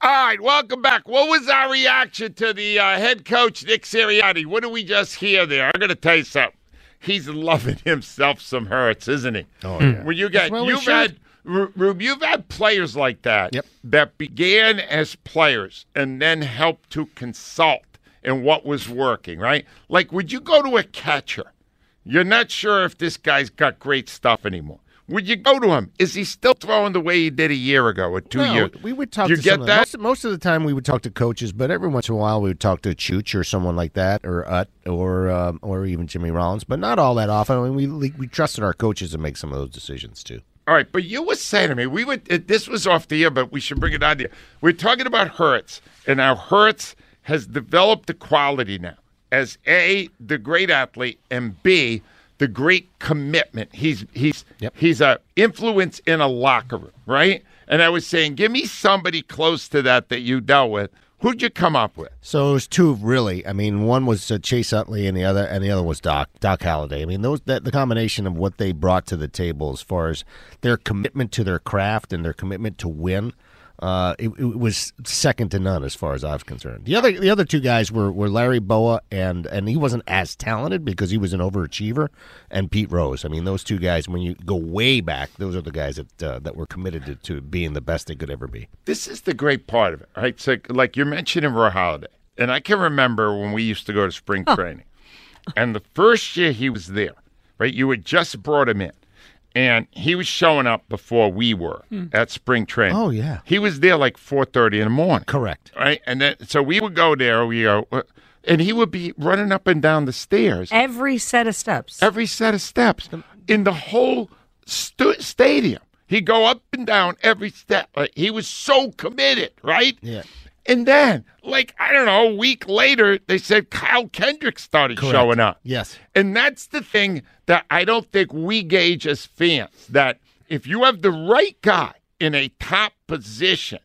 All right, welcome back. What was our reaction to the head coach, Nick Sirianni? What did we just hear there? I'm going to tell you something. He's loving himself some Hurts, isn't he? Oh, yeah. Well, you've had players like that, yep, that began as players and then helped to consult in what was working, right? Like, would you go to a catcher? You're not sure if this guy's got great stuff anymore. Would you go to him? Is he still throwing the way he did a year ago or 2 years? We would talk to someone. Most of the time we would talk to coaches, but every once in a while we would talk to Chooch or someone like that, or Utt, or even Jimmy Rollins, but not all that often. I mean, we trusted our coaches to make some of those decisions too. All right, but you were saying to me, this was off the air, but we should bring it on the air. We're talking about Hurts, and our Hurts has developed the quality now as A, the great athlete, and B, the great commitment. He's a influence in a locker room, right? And I was saying, give me somebody close to that you dealt with. Who'd you come up with? So it was two, really. I mean, one was Chase Huntley, and the other was Doc Halladay. I mean, the combination of what they brought to the table as far as their commitment to their craft and their commitment to win. It was second to none as far as I was concerned. The other two guys were Larry Bowa, and he wasn't as talented because he was an overachiever, and Pete Rose. I mean, those two guys, when you go way back, those are the guys that were committed to being the best they could ever be. This is the great part of it, right? So, like you're mentioning Roy Halladay, and I can remember when we used to go to spring training, and the first year he was there, right? You had just brought him in. And he was showing up before we were at spring training. Oh, yeah. He was there like 4:30 in the morning. Correct. Right? And then, so we would go there, and he would be running up and down the stairs. Every set of steps. In the whole stadium. He'd go up and down every step. Like, he was so committed, right? Yeah. And then, like, I don't know, a week later, they said Kyle Kendrick started Correct. Showing up. Yes. And that's the thing that I don't think we gauge as fans, that if you have the right guy in a top position,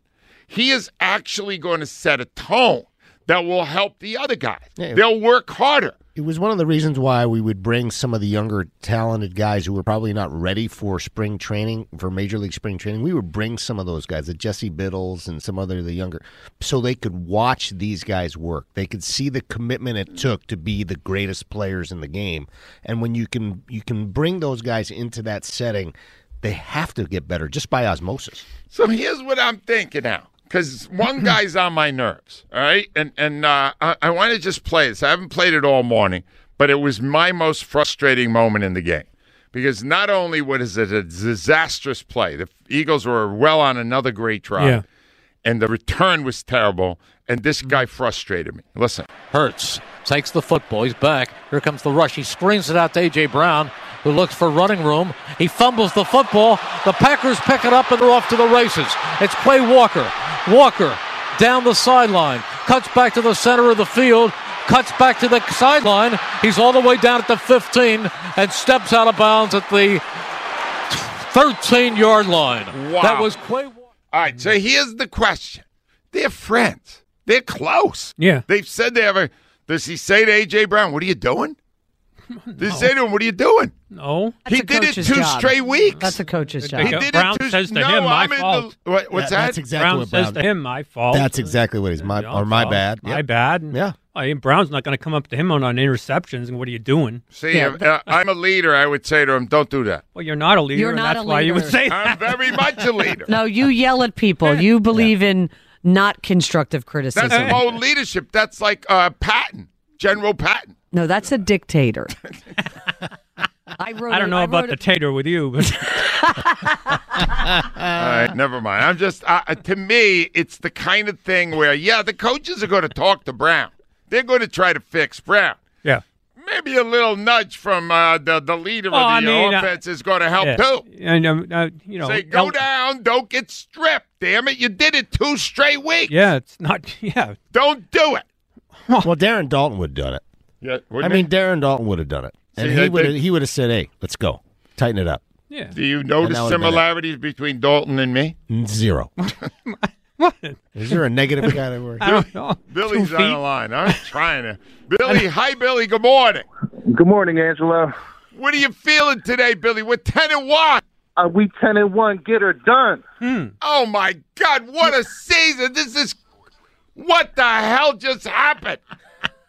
he is actually going to set a tone that will help the other guys. Yeah. They'll work harder. It was one of the reasons why we would bring some of the younger, talented guys who were probably not ready for spring training, for Major League spring training. We would bring some of those guys, the Jesse Biddles and some other, the younger, so they could watch these guys work. They could see the commitment it took to be the greatest players in the game. And when you can bring those guys into that setting, they have to get better just by osmosis. So here's what I'm thinking now. Because one guy's on my nerves, all right? And I want to just play this. I haven't played it all morning, but it was my most frustrating moment in the game. Because not only was it a disastrous play, the Eagles were well on another great drive, and the return was terrible, and this guy frustrated me. Listen. Hurts takes the football. He's back. Here comes the rush. He screens it out to A.J. Brown, who looks for running room. He fumbles the football. The Packers pick it up, and they're off to the races. It's Clay Walker. Walker down the sideline, cuts back to the center of the field, cuts back to the sideline. He's all the way down at the 15 and steps out of bounds at the 13-yard line. Wow. That was Quay Walker. All right, so here's the question. They're friends. They're close. Yeah. They've said they have a – does he say to A.J. Brown, what are you doing? No. Say to him, what are you doing? No. That's he did it two job. Straight weeks. That's a coach's job. He did Brown it says to no, him, my fault. The, what's that? That's exactly Brown what Brown says to him, my fault. That's exactly what he's, my bad. Yep. My bad. Yeah. I mean, Brown's not going to come up to him on interceptions, and what are you doing? See, yeah. I'm a leader. I would say to him, don't do that. Well, you're not a leader, you're not that's why you would say that. I'm very much a leader. No, you yell at people. You believe in not constructive criticism. That's old leadership. That's like Patton, General Patton. No, that's a dictator. I don't know about the tater with you. But. All right, never mind. I'm just, to me, it's the kind of thing where, the coaches are going to talk to Brown. They're going to try to fix Brown. Yeah. Maybe a little nudge from the leader of the offense is going to help, too. And, say, go down, don't get stripped. Damn it, you did it two straight weeks. Yeah, it's not, Don't do it. Well, Darren Dalton would have done it. Yeah, Darren Dalton would have done it. And he would have said, hey, let's go. Tighten it up. Yeah. Do you notice similarities between Dalton and me? Zero. What? Is there a negative guy that we're Billy's on the line. I'm trying to. Billy, hi, Billy. Good morning. Good morning, Angelo. What are you feeling today, Billy? We're 10-1. Are we 10-1? Get her done. Oh, my God. What a season. This is. What the hell just happened?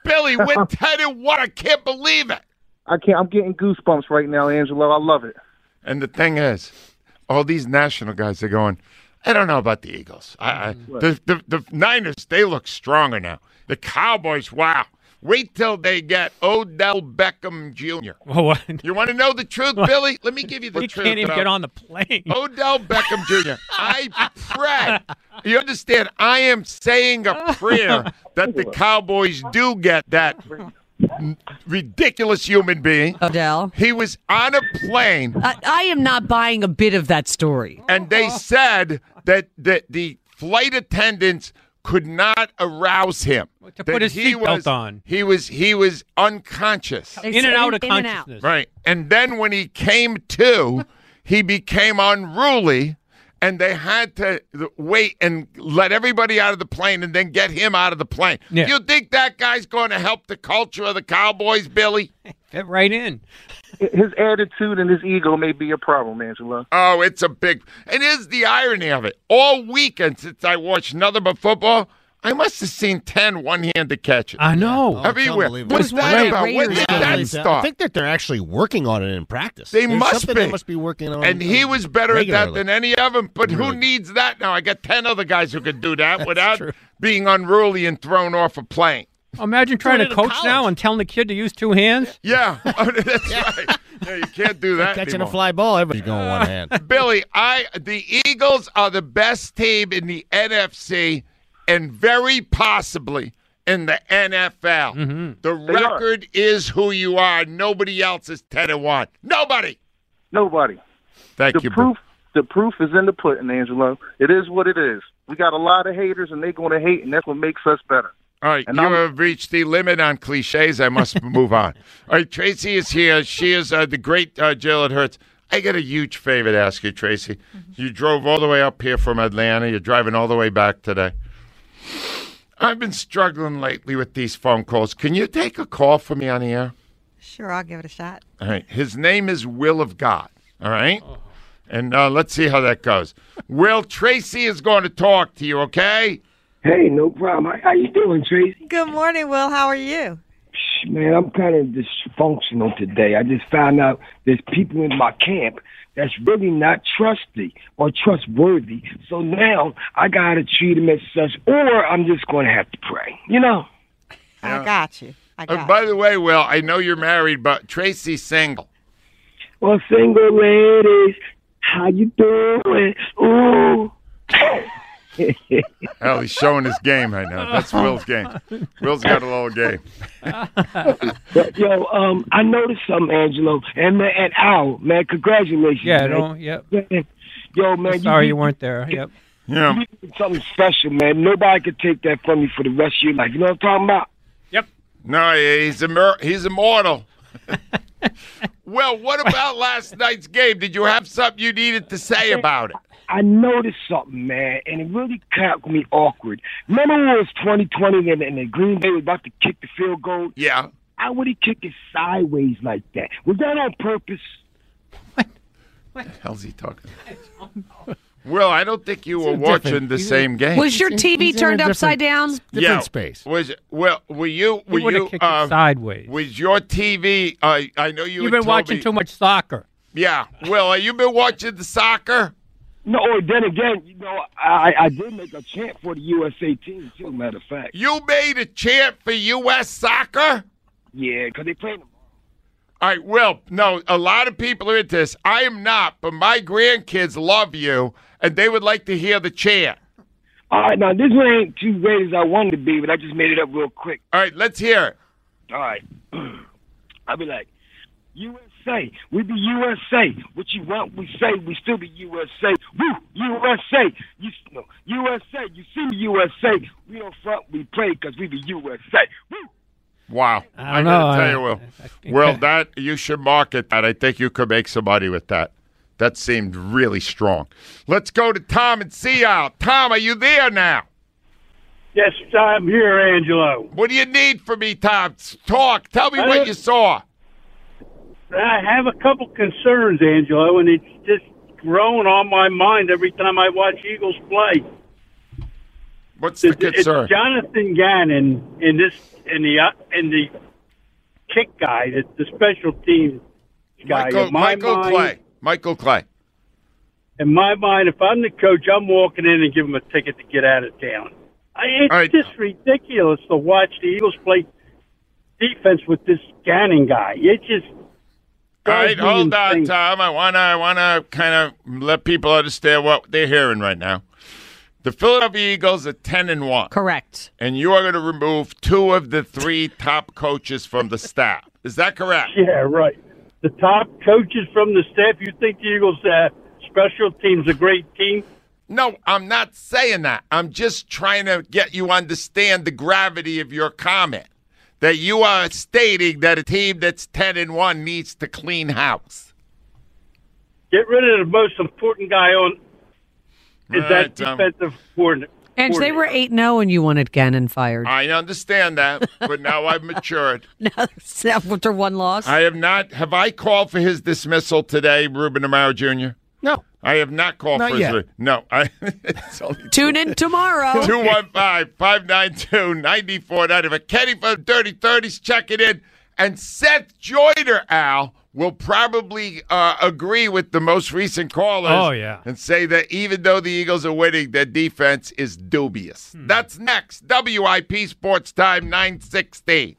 Billy, we're 10-1. I can't believe it. I can't. I'm getting goosebumps right now, Angelo. I love it. And the thing is, all these national guys are going, I don't know about the Eagles. The Niners, they look stronger now. The Cowboys, wow. Wait till they get Odell Beckham Jr. What? You want to know the truth, Billy? Let me give you the truth. You can't even get on the plane. Odell Beckham Jr. I pray. You understand? I am saying a prayer that the Cowboys do get that ridiculous human being. Odell. He was on a plane. I am not buying a bit of that story. And they said that the flight attendants could not arouse him. To put his seatbelt on. He was unconscious. In and out of consciousness. Right. And then when he came to, he became unruly. And they had to wait and let everybody out of the plane and then get him out of the plane. Yeah. You think that guy's going to help the culture of the Cowboys, Billy? Fit right in. His attitude and his ego may be a problem, Angela. Oh, it's a big – and here's the irony of it. All weekend since I watched nothing but football, I must have seen 10 one-handed catches. I know. Everywhere. What's that about? When did that start? I think that they're actually working on it in practice. They must be working on it. And he was better at that than any of them, but who needs that now? I got 10 other guys who could do that without being unruly and thrown off a plane. Imagine trying to coach now and telling the kid to use two hands. Yeah, that's right. Yeah, you can't do that catching anymore. A fly ball, everybody's going one hand. Billy, the Eagles are the best team in the NFC. And very possibly in the NFL. Mm-hmm. The record is who you are. Nobody else is 10-1. Nobody. Thank you. The proof is in the pudding, Angelo. It is what it is. We got a lot of haters, and they're going to hate, and that's what makes us better. All right, and you have reached the limit on cliches. I must move on. All right, Tracy is here. She is the great Jalen Hurts. I got a huge favor to ask you, Tracy. Mm-hmm. You drove all the way up here from Atlanta. You're driving all the way back today. I've been struggling lately with these phone calls. Can you take a call for me on the air? Sure, I'll give it a shot. All right. His name is Will of God, all right? Oh. And let's see how that goes. Will, Tracy is going to talk to you, okay? Hey, no problem. How you doing, Tracy? Good morning, Will. How are you? Man, I'm kind of dysfunctional today. I just found out there's people in my camp that's really not trusty or trustworthy. So now I got to treat them as such, or I'm just going to have to pray, you know? Yeah. I got you. By the way, Will, I know you're married, but Tracy's single. Well, single ladies, how you doing? Ooh. Hell, he's showing his game right now. That's Will's game. Will's got a little game. Yo, I noticed something, Angelo. And Al, man, congratulations. Yeah, man. Yo, man. I'm sorry you weren't there. Yep. Yeah. You did something special, man. Nobody could take that from you for the rest of your life. You know what I'm talking about? Yep. No, he's immortal. Well, what about last night's game? Did you have something you needed to say about it? I noticed something, man, and it really caught me awkward. Remember when it was 2020 and the Green Bay was about to kick the field goal? Yeah. How would he kick it sideways like that? Was that on purpose? What the hell's he talking about? I don't know. Well, I don't think you were watching the same game. Was your TV turned upside down? Different space. Were you kicked it sideways? Was your TV? I know you've been watching too much soccer. Yeah. Well, have you been watching the soccer? No, then again, you know, I did make a chant for the USA team, too, matter of fact. You made a chant for U.S. soccer? Yeah, because they played them. All right, well, no, a lot of people are into this. I am not, but my grandkids love you, and they would like to hear the chant. All right, now, this one ain't too great as I wanted to be, but I just made it up real quick. All right, let's hear it. All right. I'll be like, USA, we be USA. What you want, we say, we still be USA. Woo, USA, USA, you see USA. We don't front, we pray, because we be USA. Woo. Wow. I'm going to tell you, Will, that you should market that. I think you could make some money with that. That seemed really strong. Let's go to Tom and see out. Tom, are you there now? Yes, I'm here, Angelo. What do you need from me, Tom? Talk. Tell me what you saw. I have a couple concerns, Angelo, and it's just growing on my mind every time I watch Eagles play. What's the concern? It's Jonathan Gannon and the kick guy, the special team guy. Michael Clay. In my mind, if I'm the coach, I'm walking in and giving him a ticket to get out of town. It's just ridiculous to watch the Eagles play defense with this Gannon guy. It just. All right, hold on, Tom. I wanna kind of let people understand what they're hearing right now. The Philadelphia Eagles are 10-1. Correct. And you are going to remove 2 of the 3 top coaches from the staff. Is that correct? Yeah, right. The top coaches from the staff. You think the Eagles' special team's a great team? No, I'm not saying that. I'm just trying to get you understand the gravity of your comment. That you are stating that a team that's 10-1 needs to clean house. Get rid of the most important guy on. Is that defensive coordinator? And they were 8-0 and you wanted Gannon fired. I understand that, but now I've matured. No, after one loss? I have not. Have I called for his dismissal today, Ruben Amaro Jr.? No. I have not called for his dismissal. No. Tune in tomorrow. 215-592-9495. Kenny from Dirty 30s checking in. And Seth Joyner, Al, will probably agree with the most recent callers and say that even though the Eagles are winning, their defense is dubious. That's next. WIP Sports Time 960.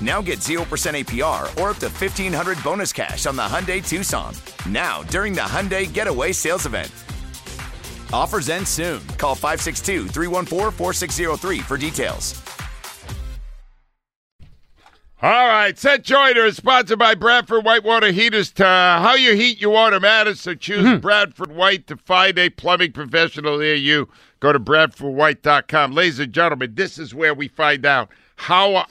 Now get 0% APR or up to $1,500 bonus cash on the Hyundai Tucson. Now, during the Hyundai Getaway Sales Event. Offers end soon. Call 562-314-4603 for details. All right, Seth Joyner is sponsored by Bradford Whitewater Heaters. How you heat, your water matters, so choose Bradford White to find a plumbing professional near you. Go to BradfordWhite.com. Ladies and gentlemen, this is where we find out how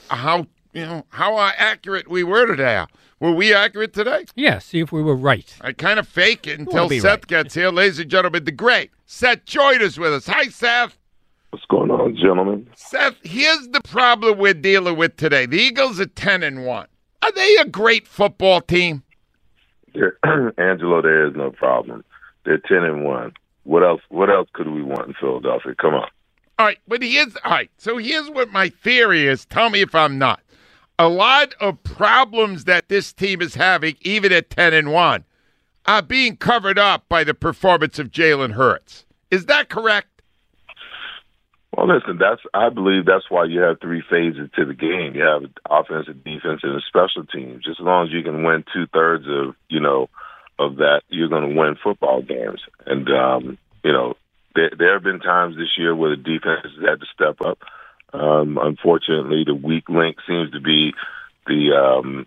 accurate we were today. Were we accurate today? Yeah, see if we were right. I kind of fake it until Seth gets here. Ladies and gentlemen, the great Seth Joyner's with us. Hi, Seth. What's going on, gentlemen? Seth, here's the problem we're dealing with today. The Eagles are 10-1. Are they a great football team? Angelo, there is no problem. They're 10-1. What else could we want in Philadelphia? Come on. All right, so here's what my theory is. Tell me if I'm not. A lot of problems that this team is having, even at 10-1, are being covered up by the performance of Jalen Hurts. Is that correct? Well, listen, I believe that's why you have three phases to the game. You have offensive, defense, and a special team. Just as long as you can win 2/3 of that, you're going to win football games. And, there have been times this year where the defense has had to step up. Unfortunately, the weak link seems to be the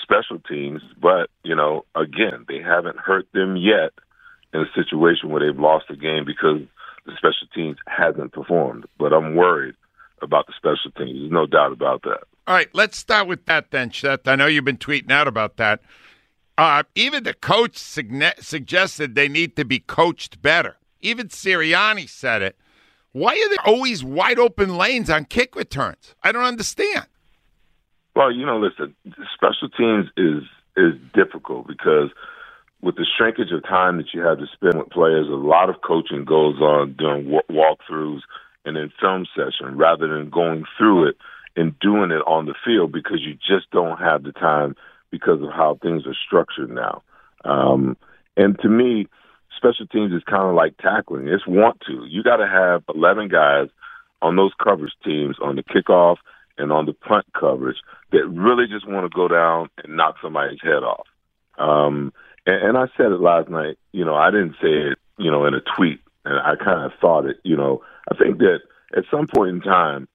special teams. But, again, they haven't hurt them yet in a situation where they've lost a game because the special teams hasn't performed, but I'm worried about the special teams. There's no doubt about that. All right, let's start with that then, Seth. I know you've been tweeting out about that. Even the coach suggested they need to be coached better. Even Sirianni said it. Why are there always wide open lanes on kick returns? I don't understand. Well, listen, special teams is difficult because with the shrinkage of time that you have to spend with players, a lot of coaching goes on during walkthroughs and in film session rather than going through it and doing it on the field because you just don't have the time because of how things are structured now. And to me, special teams is kind of like tackling. It's want to. You got to have 11 guys on those coverage teams on the kickoff and on the punt coverage that really just want to go down and knock somebody's head off. And I said it last night, I didn't say it, in a tweet, and I kind of thought it, I think that at some point in time,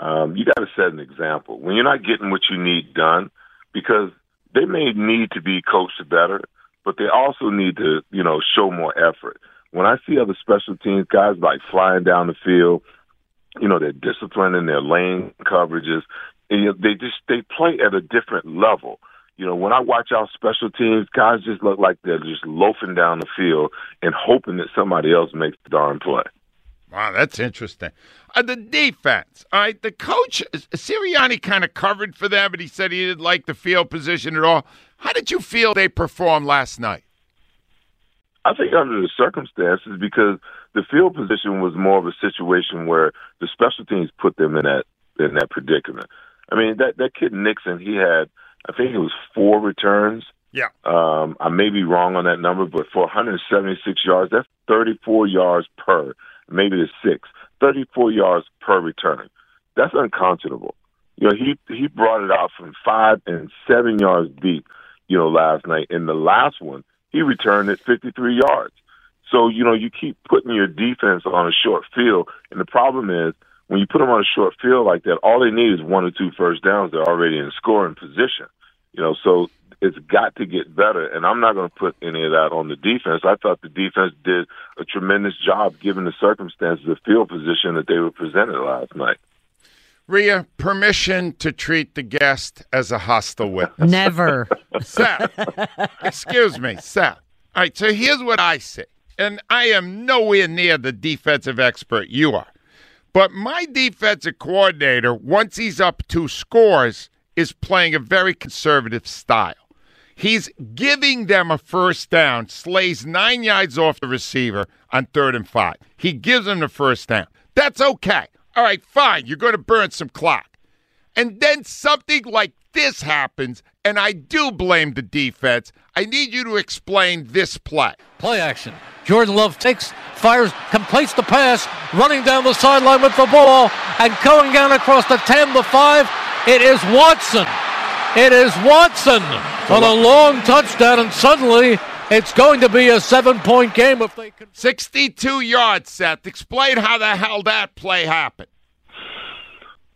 you got to set an example. When you're not getting what you need done, because they may need to be coached better, but they also need to, show more effort. When I see other special teams, guys like flying down the field, they're disciplined in their lane coverages. And, they play at a different level. When I watch our special teams, guys just look like they're just loafing down the field and hoping that somebody else makes the darn play. Wow, that's interesting. The defense, all right, the coach, Sirianni kind of covered for them, but he said he didn't like the field position at all. How did you feel they performed last night? I think under the circumstances, because the field position was more of a situation where the special teams put them in that predicament. I mean, that kid Nixon, he had – I think it was 4 returns. Yeah. I may be wrong on that number, but for 176 yards, that's 34 yards per. Maybe it's 6. 34 yards per return. That's unconscionable. He brought it out from 5 and 7 yards deep, last night. In the last one, he returned it 53 yards. So, you keep putting your defense on a short field, and the problem is, when you put them on a short field like that, all they need is 1 or 2 first downs. They're already in scoring position. So it's got to get better, and I'm not going to put any of that on the defense. I thought the defense did a tremendous job given the circumstances of field position that they were presented last night. Rhea, permission to treat the guest as a hostile witness. Never. Seth, excuse me, Seth. All right, so here's what I see, and I am nowhere near the defensive expert you are. But my defensive coordinator, once he's up 2 scores, is playing a very conservative style. He's giving them a first down, slays 9 yards off the receiver on 3rd and 5. He gives them the first down. That's okay. All right, fine. You're going to burn some clock. And then something like this happens, and I do blame the defense. I need you to explain this play. Play action. Jordan Love takes, fires, completes the pass, running down the sideline with the ball, and going down across the 10, the 5. It is Watson. It is Watson on a long touchdown, and suddenly it's going to be a 7-point game if they can. 62 yards, Seth. Explain how the hell that play happened.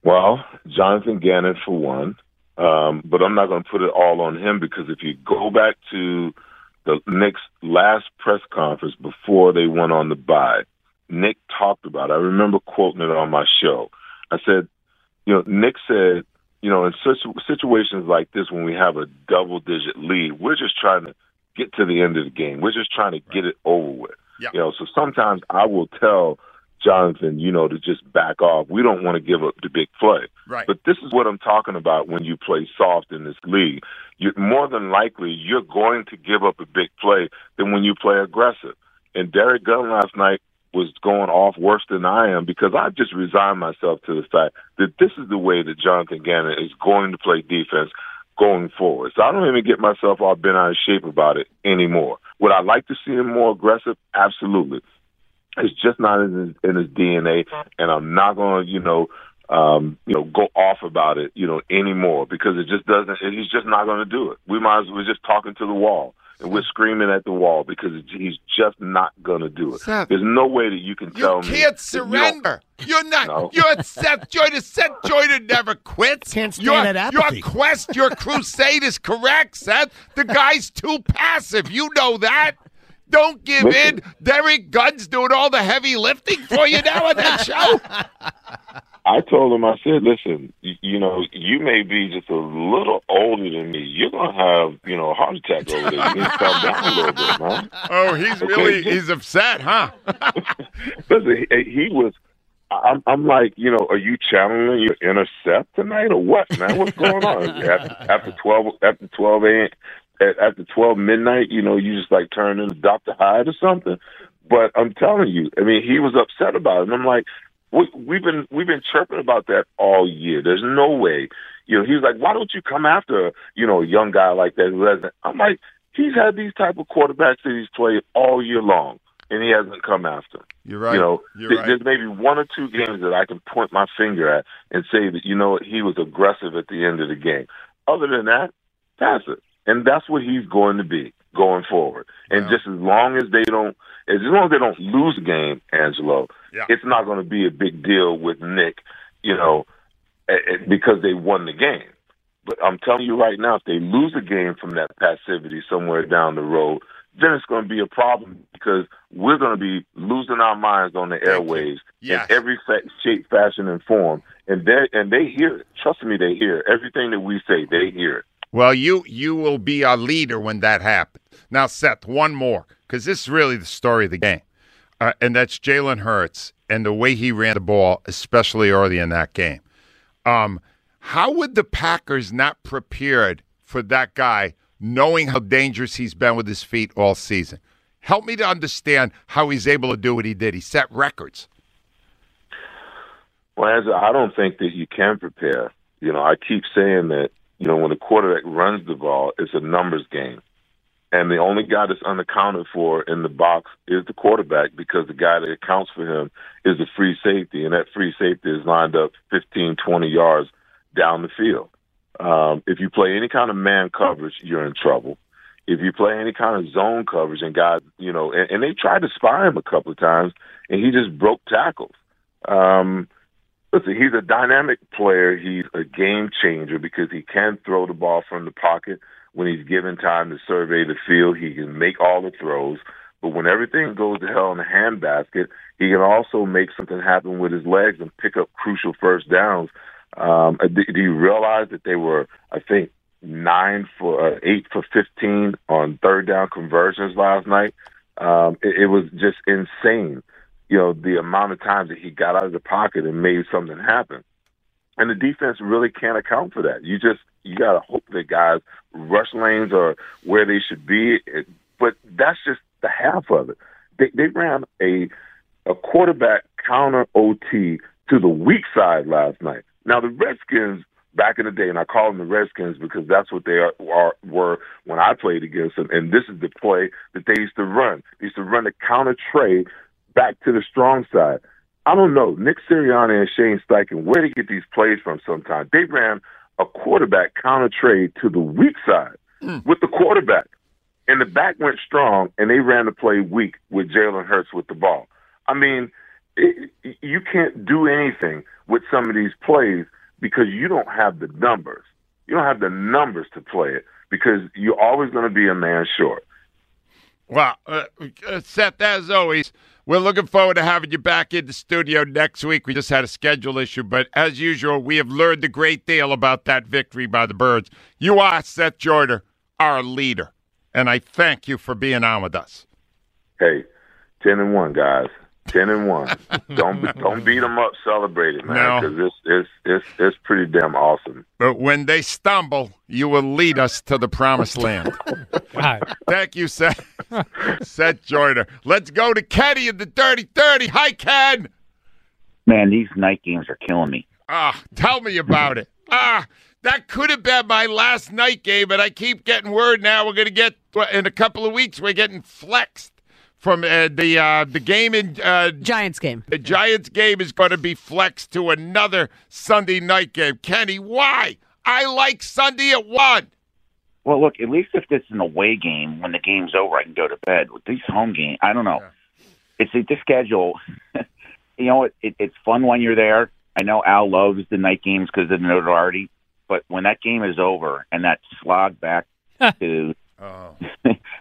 Well, Jonathan Gannon, for one. But I'm not going to put it all on him, because if you go back to the Knicks' last press conference before they went on the bye, Nick talked about it. I remember quoting it on my show. I said, you know, Nick said, you know, in such situations like this, when we have a double-digit lead, we're just trying to get to the end of the game. We're just trying to get it over with. Yep. You know, so sometimes I will tell Jonathan, you know, to just back off. We don't want to give up the big play. Right. But this is what I'm talking about when you play soft in this league. You're more than likely, you're going to give up a big play than when you play aggressive. And Derek Gunn last night was going off worse than I am, because I've just resigned myself to the fact that this is the way that Jonathan Gannon is going to play defense going forward. So I don't even get myself all bent out of shape about it anymore. Would I like to see him more aggressive? Absolutely. It's just not in his DNA, and I'm not going to, go off about it, anymore, because it just doesn't. He's just not going to do it. We might as well just talking to the wall, and we're screaming at the wall, because he's just not going to do it. Seth, there's no way that you can tell me. You can't surrender. You're not. No. You're Seth Joyner. Seth Joyner never quits. Can't stand that apathy. Your crusade is correct, Seth. The guy's too passive. You know that. Don't give in. Derek Gunn's doing all the heavy lifting for you now on that show. I told him, I said, listen, you may be just a little older than me. You're going to have, a heart attack over there. You need to calm down a little bit, man. Oh, he's upset, huh? Listen, he was. I'm like, are you channeling your inner Seth tonight or what, man? What's going on? After 12 midnight, you just like turn into Dr. Hyde or something. But I'm telling you, I mean, he was upset about it. And I'm like, we've been chirping about that all year. There's no way. He was like, why don't you come after, a young guy like that who hasn't? I'm like, he's had these type of quarterbacks that he's played all year long, and he hasn't come after him. You're right. You're right. There's maybe one or two games that I can point my finger at and say that, he was aggressive at the end of the game. Other than that, pass it. And that's what he's going to be going forward. And just as long as they don't lose the game, Angelo, it's not going to be a big deal with Nick, because they won the game. But I'm telling you right now, if they lose a game from that passivity somewhere down the road, then it's going to be a problem, because we're going to be losing our minds on the airwaves in every shape, fashion, and form. And they hear it. Trust me, they hear it. Everything that we say, they hear it. Well, you will be our leader when that happens. Now, Seth, one more, because this is really the story of the game, and that's Jalen Hurts and the way he ran the ball, especially early in that game. How would the Packers not prepared for that guy, knowing how dangerous he's been with his feet all season? Help me to understand how he's able to do what he did. He set records. Well, I don't think that you can prepare. I keep saying that. When a quarterback runs the ball, it's a numbers game. And the only guy that's unaccounted for in the box is the quarterback, because the guy that accounts for him is a free safety, and that free safety is lined up 15, 20 yards down the field. If you play any kind of man coverage, you're in trouble. If you play any kind of zone coverage, and guys, and they tried to spy him a couple of times, and he just broke tackles. Listen, he's a dynamic player. He's a game changer, because he can throw the ball from the pocket when he's given time to survey the field. He can make all the throws. But when everything goes to hell in a handbasket, he can also make something happen with his legs and pick up crucial first downs. Do you realize that they were, I think, 8 for 15 on third down conversions last night? It was just insane. The amount of times that he got out of the pocket and made something happen. And the defense really can't account for that. You got to hope that guys rush lanes or where they should be. But that's just the half of it. They ran a quarterback counter OT to the weak side last night. Now, the Redskins back in the day, and I call them the Redskins because that's what they were when I played against them, and this is the play that they used to run. They used to run the counter trade back to the strong side. I don't know. Nick Sirianni and Shane Steichen, where they get these plays from sometimes. They ran a quarterback counter trade to the weak side with the quarterback. And the back went strong, and they ran the play weak with Jalen Hurts with the ball. I mean, you can't do anything with some of these plays because you don't have the numbers. You don't have the numbers to play it because you're always going to be a man short. Well, Seth, as always, we're looking forward to having you back in the studio next week. We just had a schedule issue, but as usual, we have learned a great deal about that victory by the Birds. You are, Seth Joyner, our leader, and I thank you for being on with us. Hey, 10-1, guys. 10-1. Don't beat them up. Celebrate it, man, because it's pretty damn awesome. But when they stumble, you will lead us to the promised land. Right. Thank you, Seth. Seth Joyner. Let's go to Kenny in the Dirty 30. Hi, Ken. Man, these night games are killing me. Tell me about it. That could have been my last night game, but I keep getting word now we're going to get, in a couple of weeks, we're getting flexed. From the game in Giants game. The Giants game is going to be flexed to another Sunday night game. Kenny, why? I like Sunday at 1. Well, look, at least if this is an away game, when the game's over, I can go to bed. With these home games, I don't know. Yeah. It's the schedule. You know, it's fun when you're there. I know Al loves the night games because of the notoriety, but when that game is over and that slog back to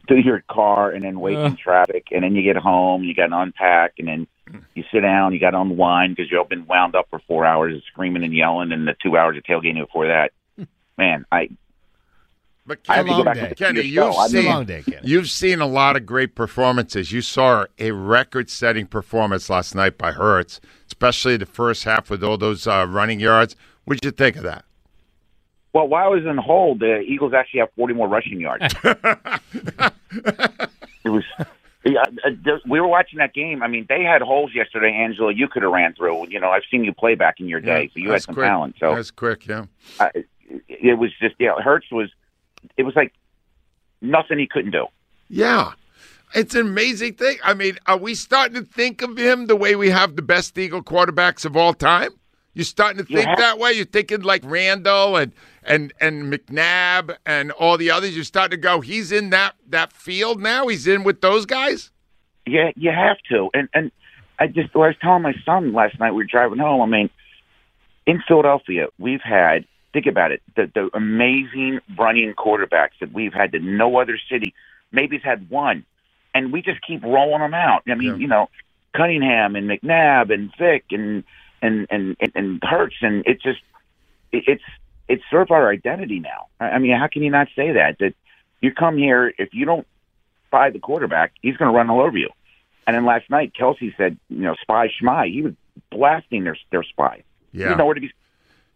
to your car and then wait in traffic, and then you get home, you got to unpack, and then you sit down, you got to unwind because you've been wound up for 4 hours screaming and yelling and the 2 hours of tailgating before that. Man, you've seen a lot of great performances. You saw a record-setting performance last night by Hurts, especially the first half with all those running yards. What did you think of that? Well, while I was in hold, the Eagles actually have 40 more rushing yards. We were watching that game. I mean, they had holes yesterday, Angela, you could have ran through. You know, I've seen you play back in your day, so you had some talent. So. That's quick, yeah. It was just, Hurts was, it was like nothing he couldn't do. Yeah. It's an amazing thing. I mean, are we starting to think of him the way we have the best Eagle quarterbacks of all time? You're starting to think that way? You're thinking like Randall and McNabb and all the others. You're starting to go, he's in that field now? He's in with those guys? Yeah, you have to. And I was telling my son last night, we were driving home, I mean, in Philadelphia, we've had, think about it, the amazing running quarterbacks that we've had that no other city maybe has had one. And we just keep rolling them out. I mean, you know, Cunningham and McNabb and Vick and Hurts, and it's sort of our identity now. I mean, how can you not say that you come here, if you don't spy the quarterback, he's going to run all over you. And then last night, Kelsey said, you know, spy Schmai. He was blasting their spy. Yeah, he didn't know where to be.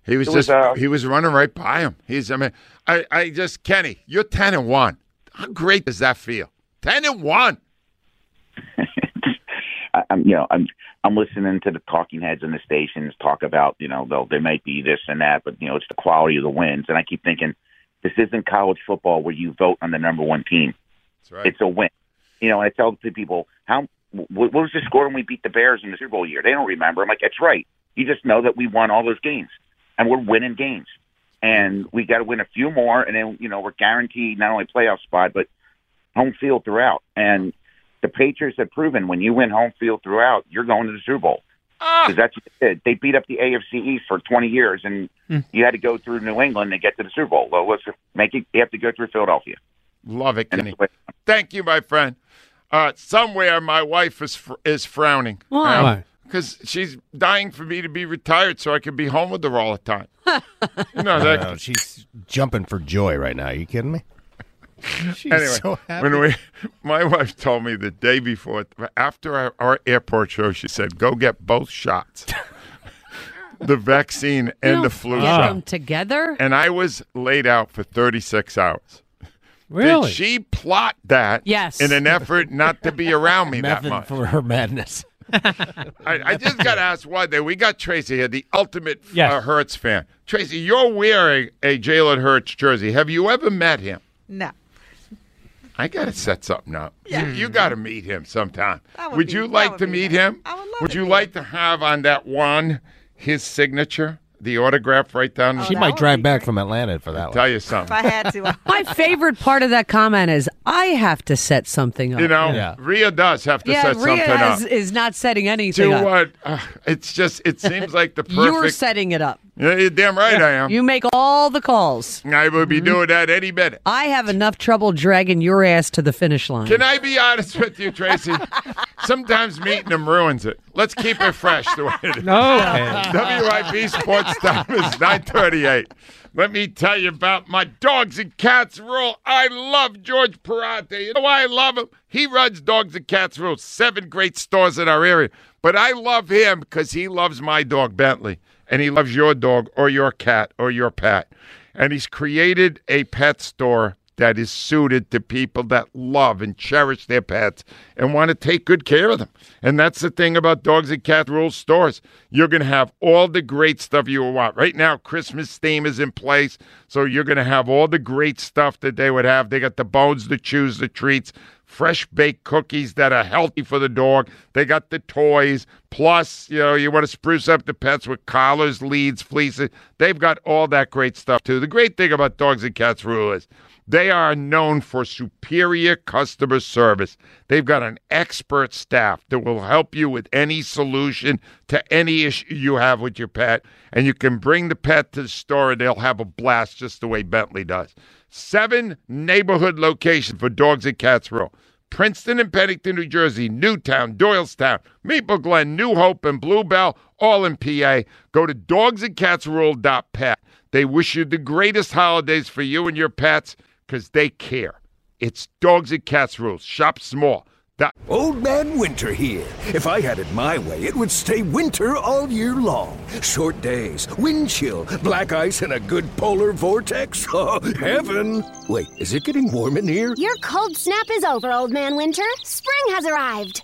He was he was running right by him. Kenny, you're 10-1. How great does that feel? 10-1. I'm listening to the talking heads in the stations talk about, you know, they might be this and that, but, you know, it's the quality of the wins. And I keep thinking, this isn't college football where you vote on the number one team. That's right. It's a win. You know, and I tell the people, what was the score when we beat the Bears in the Super Bowl year? They don't remember. I'm like, that's right. You just know that we won all those games, and we're winning games. And we got to win a few more, and then, you know, we're guaranteed not only playoff spot, but home field throughout. And the Patriots have proven when you win home field throughout, you're going to the Super Bowl. Because that's what they did. They beat up the AFC East for 20 years, and you had to go through New England to get to the Super Bowl. Well, let's make it. You have to go through Philadelphia. Love it, Kenny. Thank you, my friend. Somewhere my wife is frowning. Why? Because she's dying for me to be retired so I can be home with her all the time. No, she's jumping for joy right now. Are you kidding me? She's anyway, so happy. My wife told me the day before, after our airport show, she said, "Go get both shots, the vaccine and the flu shot." Get them together. And I was laid out for 36 hours. Really? Did she plot that? Yes. In an effort not to be around me that much for her madness. I just got to ask one thing. We got Tracy here, the ultimate Hurts fan. Tracy, you're wearing a Jalen Hurts jersey. Have you ever met him? No. I got to set something up. Yeah. You got to meet him sometime. Would you like to meet him? I would love to. Would you like to have on that one his signature, the autograph right down there? She might drive back from Atlanta for that one. Tell you something. If I had to. My favorite part of that comment is I have to set something up. You know, Rhea does have to set something up. Yeah, Rhea is not setting anything up. It's just, it seems like the perfect. You're setting it up. Yeah, you're damn right I am. You make all the calls. I would be doing that any minute. I have enough trouble dragging your ass to the finish line. Can I be honest with you, Tracy? Sometimes meeting them ruins it. Let's keep it fresh the way it is. No. WIP Sports Time is 938. Let me tell you about my Dogs and Cats Rule. I love George Perante. You know why I love him? He runs Dogs and Cats Rule, 7 great stores in our area. But I love him because he loves my dog, Bentley. And he loves your dog or your cat or your pet. And he's created a pet store that is suited to people that love and cherish their pets and want to take good care of them. And that's the thing about Dogs and Cat Rule stores. You're going to have all the great stuff you will want. Right now, Christmas theme is in place, so you're going to have all the great stuff that they would have. They got the bones, the chews, the treats, fresh baked cookies that are healthy for the dog. They got the toys. Plus, you know, you want to spruce up the pets with collars, leads, fleeces. They've got all that great stuff, too. The great thing about Dogs and Cats Rule is they are known for superior customer service. They've got an expert staff that will help you with any solution to any issue you have with your pet. And you can bring the pet to the store and they'll have a blast just the way Bentley does. 7 neighborhood locations for Dogs and Cats Rule. Princeton and Pennington, New Jersey, Newtown, Doylestown, Maple Glen, New Hope, and Bluebell, all in PA. Go to dogsandcatsrule.pet. They wish you the greatest holidays for you and your pets because they care. It's Dogs and Cats Rule. Shop small. Old Man Winter here. If I had it my way, it would stay winter all year long. Short days, wind chill, black ice, and a good polar vortex. Oh, heaven. Wait, is it getting warm in here? Your cold snap is over, Old Man Winter. Spring has arrived.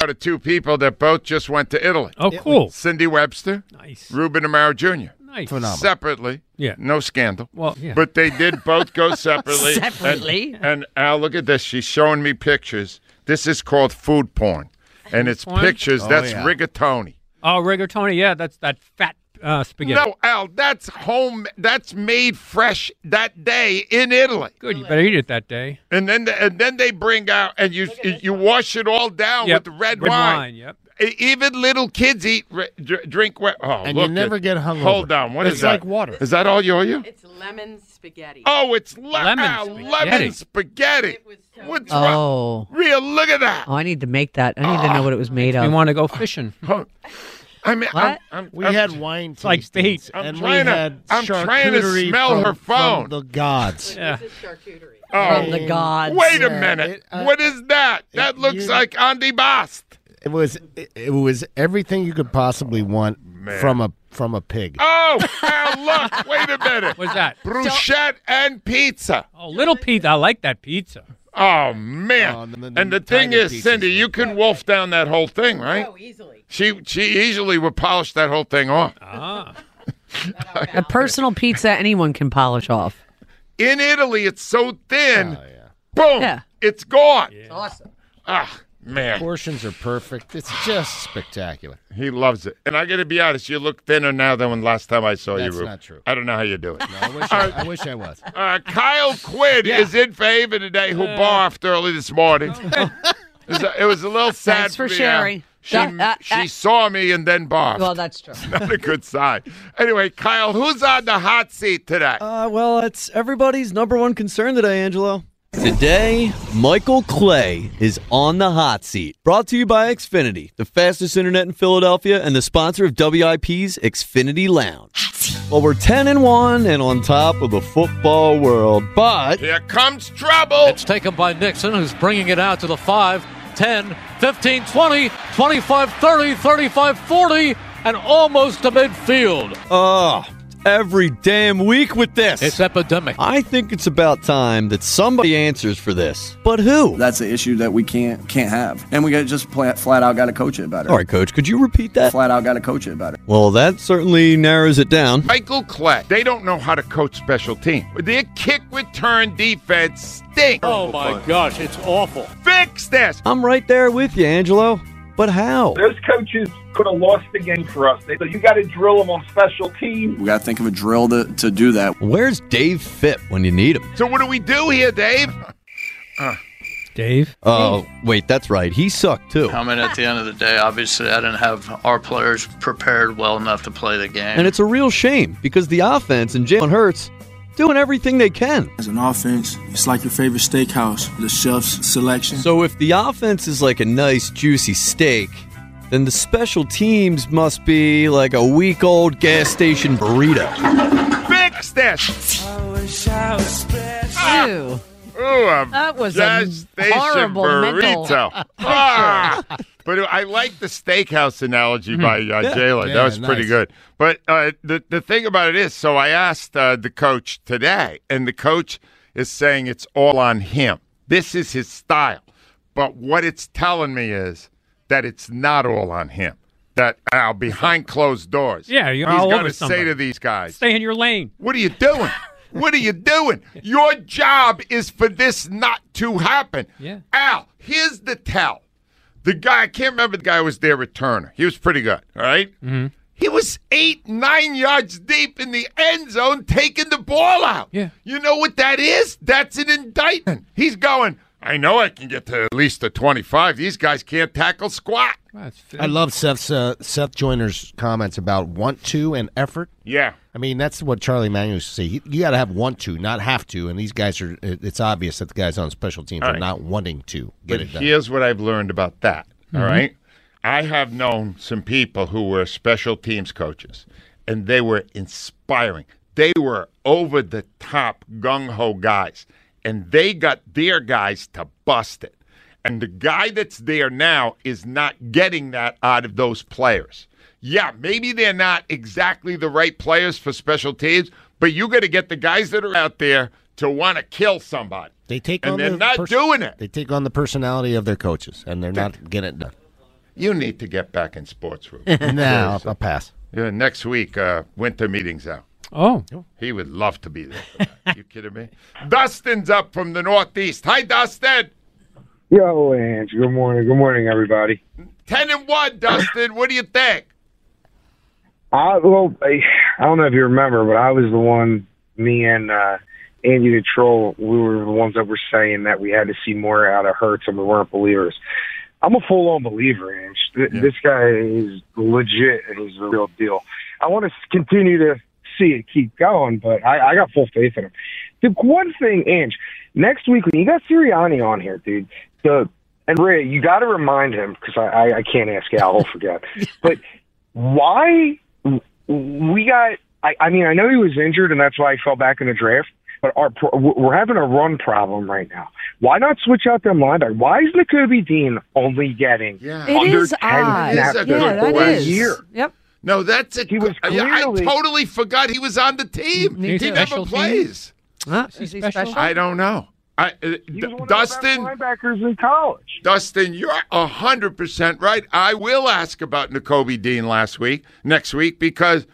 Out of 2 people that both just went to Italy. Oh, cool. Cindy Webster. Nice. Ruben Amaro Jr. Nice. Phenomenal. Separately. Yeah. No scandal. Well, yeah. But they did both go separately. Separately. And Al, look at this. She's showing me pictures. This is called food porn. And it's porn? Pictures. Oh, that's rigatoni. Oh, rigatoni. Yeah, that's that fat spaghetti. No, Al, that's home. That's made fresh that day in Italy. Good, you better eat it that day. And then, they bring out and you wash it all down with red wine. Yep. Even little kids drink. And look, you never get hungover. Hold on, what is that? It's like water. Is that all you owe? It's lemon spaghetti. Oh, it's lemon spaghetti. It was so what's wrong? Rhea, look at that. Oh, I need to make that. I need to know what it was made of. You want to go fishing? I mean, we had wine tastings, like dates, and I'm trying to smell her phone. From the gods. Yeah. This is charcuterie. Oh, from the gods. Wait a minute. What is that? That looks like Andy Bast. It was everything you could possibly want from a pig. Oh, look! Wait a minute. What's that? Bruschetta and pizza. Oh, little pizza. I like that pizza. Oh, man. And the thing is, Cindy, you can wolf down that whole thing, right? Oh, easily. She easily would polish that whole thing off. Ah. A personal pizza anyone can polish off. In Italy, it's so thin. Oh, yeah. Boom! Yeah. It's gone. Yeah. It's awesome. Ah, man. The portions are perfect. It's just spectacular. He loves it. And I got to be honest, you look thinner now than when last time I saw you, Rube. That's not true. I don't know how you do it. No, I wish I was. Kyle Quinn is in favor today, who barfed early this morning. It was a little sad. Thanks for sharing. She saw me and then barfed. Well, that's true. It's not a good sign. Anyway, Kyle, who's on the hot seat today? Well, it's everybody's number one concern today, Angelo. Today, Michael Clay is on the hot seat. Brought to you by Xfinity, the fastest internet in Philadelphia and the sponsor of WIP's Xfinity Lounge. Well, we're 10-1 and on top of the football world, but here comes trouble. It's taken by Nixon, who's bringing it out to the 5. 10, 15, 20, 25, 30, 35, 40, and almost to midfield. Oh, every damn week with this. It's epidemic. I think it's about time that somebody answers for this. But who? That's the issue that we can't have. And we got to just flat out got to coach it better. All right, Coach, could you repeat that? Flat out got to coach it better. Well, that certainly narrows it down. Michael Clay, they don't know how to coach special teams. Their kick return defense stinks. Oh, my gosh, it's awful. Fix this. I'm right there with you, Angelo. But how? Those coaches could have lost the game for us. So you got to drill them on special teams. We got to think of a drill to do that. Where's Dave Fipp when you need him? So what do we do here, Dave? Dave? Oh, wait, that's right. He sucked, too. I mean, at the end of the day, obviously, I didn't have our players prepared well enough to play the game. And it's a real shame because the offense and Jalen Hurts doing everything they can. As an offense, it's like your favorite steakhouse, the chef's selection. So if the offense is like a nice, juicy steak, then the special teams must be like a week-old gas station burrito. Fix this! I wish I was special. That was a horrible burrito. But I like the steakhouse analogy by Jalen. Yeah, that was pretty good. But the thing about it is, so I asked the coach today, and the coach is saying it's all on him. This is his style. But what it's telling me is that it's not all on him. That behind closed doors. Yeah, you're all over somebody. He's got to say to these guys, stay in your lane. What are you doing? What are you doing? Your job is for this not to happen. Yeah. Al, here's the tell. The guy, I can't remember the guy who was their returner. He was pretty good, all right? Mm-hmm. He was 8-9 yards deep in the end zone taking the ball out. Yeah. You know what that is? That's an indictment. He's going, I know I can get to at least the 25. These guys can't tackle squat. I love Seth Joyner's comments about want to and effort. Yeah. I mean, that's what Charlie Manuel used to say. You got to have want to, not have to. And these guys are, it's obvious that the guys on special teams are not wanting to get it done. Here's what I've learned about that, all right? I have known some people who were special teams coaches, and they were inspiring. They were over-the-top gung-ho guys, and they got their guys to bust it. And the guy that's there now is not getting that out of those players. Yeah, maybe they're not exactly the right players for special teams, but you got to get the guys that are out there to want to kill somebody. They're not doing it. They take on the personality of their coaches, and they're not getting it done. You need to get back in sports, Ruben. No, I'll pass. Yeah, next week, winter meeting's out. Oh. He would love to be there. You kidding me? Dustin's up from the Northeast. Hi, Dustin. Yo, Ange. Good morning. Good morning, everybody. 10-1, Dustin. What do you think? I don't know if you remember, but I was the one, me and Andy the Troll, we were the ones that were saying that we had to see more out of Hurts and we weren't believers. I'm a full-on believer, Ange. This guy is legit and he's the real deal. I want to continue to see it keep going, but I got full faith in him. The one thing, Ange, next week when you got Sirianni on here, dude, and Ray, you got to remind him, because I can't ask Al, I'll forget. But why we got – I mean, I know he was injured, and that's why he fell back in the draft, but we're having a run problem right now. Why not switch out them linebackers? Why is Nakobe Dean only getting under 10 snaps a year? Yep. No, that's it. I totally forgot he was on the team. He never plays. Huh? Is he special? I don't know. He was one Dustin, of the best linebackers in college. Dustin, you're 100% right. I will ask about Nakobe Dean next week, because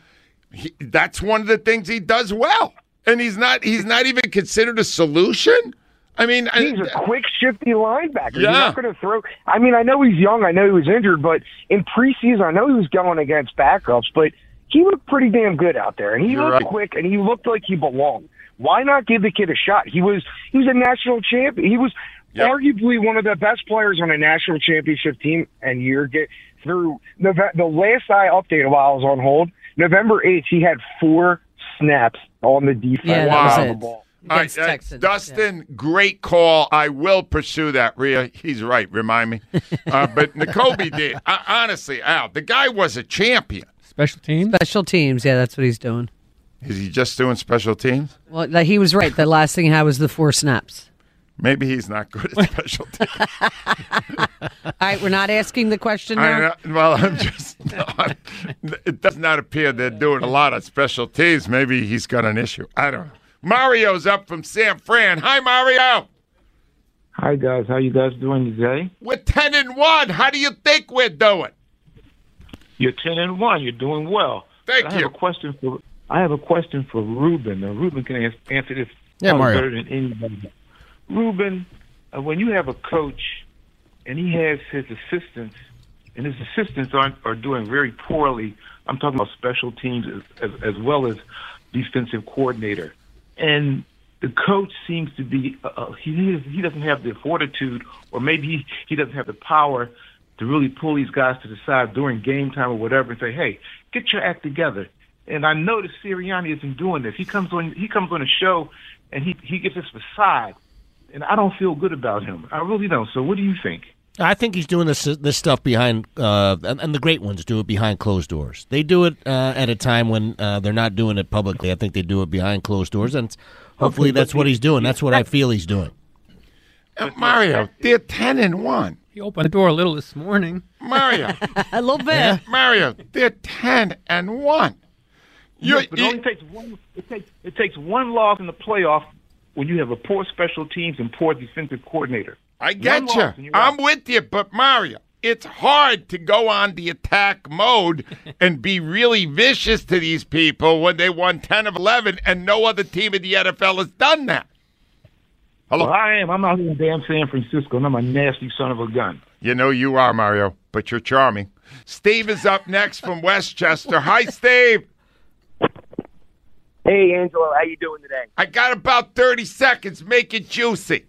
That's one of the things he does well. And he's not even considered a solution. I mean, he's a quick, shifty linebacker. Yeah. He's not going to throw. I mean, I know he's young. I know he was injured, but in preseason, I know he was going against backups, but he looked pretty damn good out there. And he looked quick, and he looked like he belonged. Why not give the kid a shot? He was a national champion. He was arguably one of the best players on a national championship team. And through the last I updated while I was on hold, November 8th, he had 4 snaps on the defense. Yeah, wow. Ball. All right, Dustin, great call. I will pursue that. Rhea, he's right. Remind me. But Nakobe did. Honestly, Al, the guy was a champion. Special teams? Special teams, yeah, that's what he's doing. Is he just doing special teams? Well, he was right. The last thing he had was the 4 snaps. Maybe he's not good at special teams. All right, we're not asking the question now? It does not appear they're doing a lot of special teams. Maybe he's got an issue. I don't know. Mario's up from San Fran. Hi, Mario. Hi, guys. How you guys doing today? We're 10-1. How do you think we're doing? You're 10-1. You're doing well. Thank you. I have a question for Ruben. Now, Ruben can answer this better than anybody. Ruben, when you have a coach and he has his assistants, and his assistants are doing very poorly, I'm talking about special teams as well as defensive coordinator. And the coach seems to be, he doesn't have the fortitude, or maybe he doesn't have the power to really pull these guys to the side during game time or whatever and say, hey, get your act together. And I know that Sirianni isn't doing this. He comes on a show and he gets this facade. And I don't feel good about him. I really don't. So what do you think? I think he's doing this stuff behind, and the great ones do it behind closed doors. They do it at a time when they're not doing it publicly. I think they do it behind closed doors, and hopefully that's what he's doing. That's what I feel he's doing. Mario, they're 10-1. He opened the door a little this morning. Mario. A little bit. Yeah. Mario, they're 10-1. It takes one loss in the playoff when you have a poor special teams and poor defensive coordinator. I get you. I'm with you, but Mario, it's hard to go on the attack mode and be really vicious to these people when they won 10 of 11, and no other team in the NFL has done that. Hello, well, I am. I'm out here in damn San Francisco, and I'm a nasty son of a gun. You know you are, Mario, but you're charming. Steve is up next from Westchester. Hi, Steve. Hey, Angelo, how you doing today? I got about 30 seconds. Make it juicy.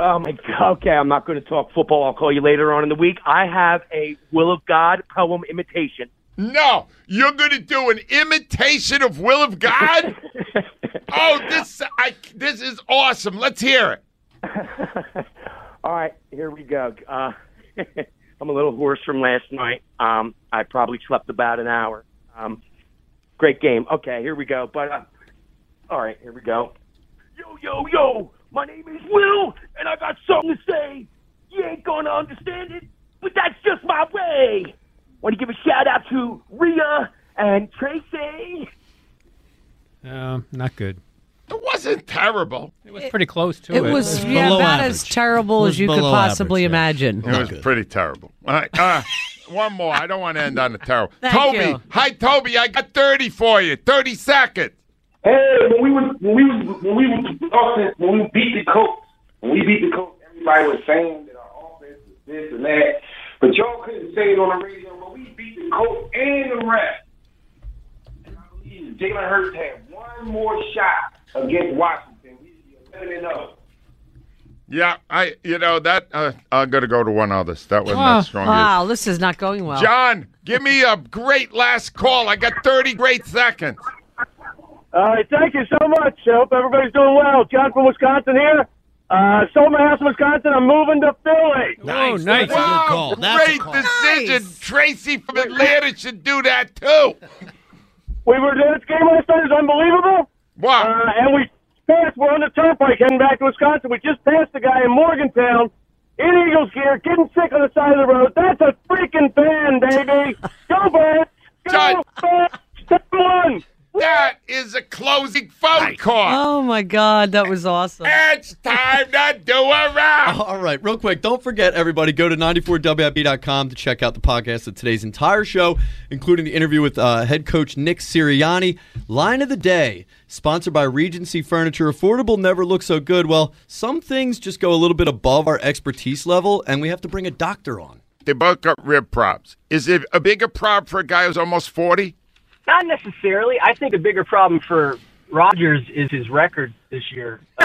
Oh, my God. Okay, I'm not going to talk football. I'll call you later on in the week. I have a Will of God poem imitation. No, you're going to do an imitation of Will of God? Oh, this is awesome. Let's hear it. All right, here we go. I'm a little hoarse from last night. I probably slept about an hour. Great game. Okay, here we go. But all right, here we go. Yo, yo, yo. My name is Will, and I got something to say. You ain't gonna understand it, but that's just my way. Want to give a shout out to Rhea and Tracy. Not good. It wasn't terrible. It was pretty close to it. It was about average. As terrible as you could possibly imagine. It was pretty terrible. All right, one more. I don't want to end on a terrible. Toby, hi Toby. I got 30 for you. 30 seconds. Hey, when we beat the Colts, everybody was saying that our offense was this and that. But y'all couldn't say it on the radio, but we beat the Colts and the rest. And I believe Jalen Hurts had one more shot against Washington. We'd be 11-0. Yeah, that I'm going to go to one other. That wasn't that strong. Wow, this is not going well. John, give me a great last call. I got 30 great seconds. All right, thank you so much. I hope everybody's doing well. John from Wisconsin here. Sold my house in Wisconsin. I'm moving to Philly. Nice. Oh, nice. Wow, call. Great decision. Nice. Tracy from Atlanta should do that, too. This game last night is unbelievable. Wow. And we passed. We're on the turnpike heading back to Wisconsin. We just passed the guy in Morgantown in Eagles gear, getting sick on the side of the road. That's a freaking fan, baby. Go, Birds. Go, Birds. 10-1. That is a closing phone call. Oh, my God. That was awesome. It's time to do a round. All right, real quick, don't forget, everybody, go to 94WIB.com to check out the podcast of today's entire show, including the interview with head coach Nick Sirianni. Line of the day, sponsored by Regency Furniture. Affordable never looks so good. Well, some things just go a little bit above our expertise level, and we have to bring a doctor on. They both got rib props. Is it a bigger problem for a guy who's almost 40? Not necessarily. I think a bigger problem for Rodgers is his record this year. We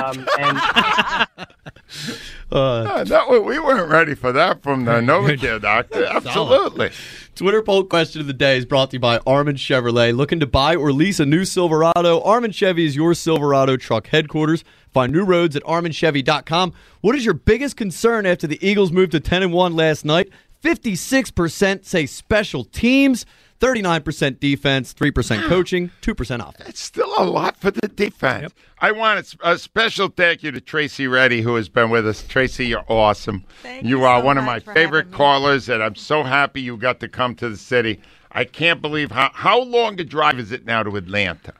weren't ready for that from the Novacare doctor. Absolutely. Twitter poll question of the day is brought to you by Armin Chevrolet. Looking to buy or lease a new Silverado? Armin Chevy is your Silverado truck headquarters. Find new roads at arminchevy.com. What is your biggest concern after the Eagles moved to 10-1 last night? 56% say special teams. 39% defense, 3% coaching, 2% offense. That's still a lot for the defense. Yep. I want a special thank you to Tracy Reddy, who has been with us. Tracy, you're awesome. Thank you so much. You are one of my favorite callers, and I'm so happy you got to come to the city. I can't believe how long a drive is it now to Atlanta?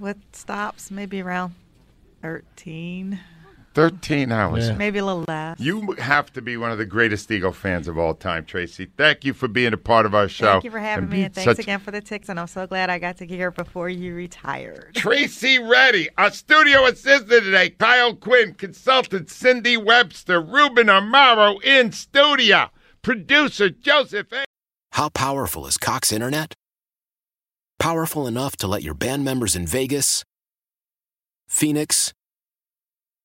With stops, maybe around 13. 13 hours. Yeah. Maybe a little less. You have to be one of the greatest Eagle fans of all time, Tracy. Thank you for being a part of our show. Thank you for having me, and thanks again for the tics, and I'm so glad I got to hear before you retired. Tracy Reddy, our studio assistant today, Kyle Quinn, consultant Cindy Webster, Ruben Amaro in studio, producer Joseph A. How powerful is Cox Internet? Powerful enough to let your band members in Vegas, Phoenix,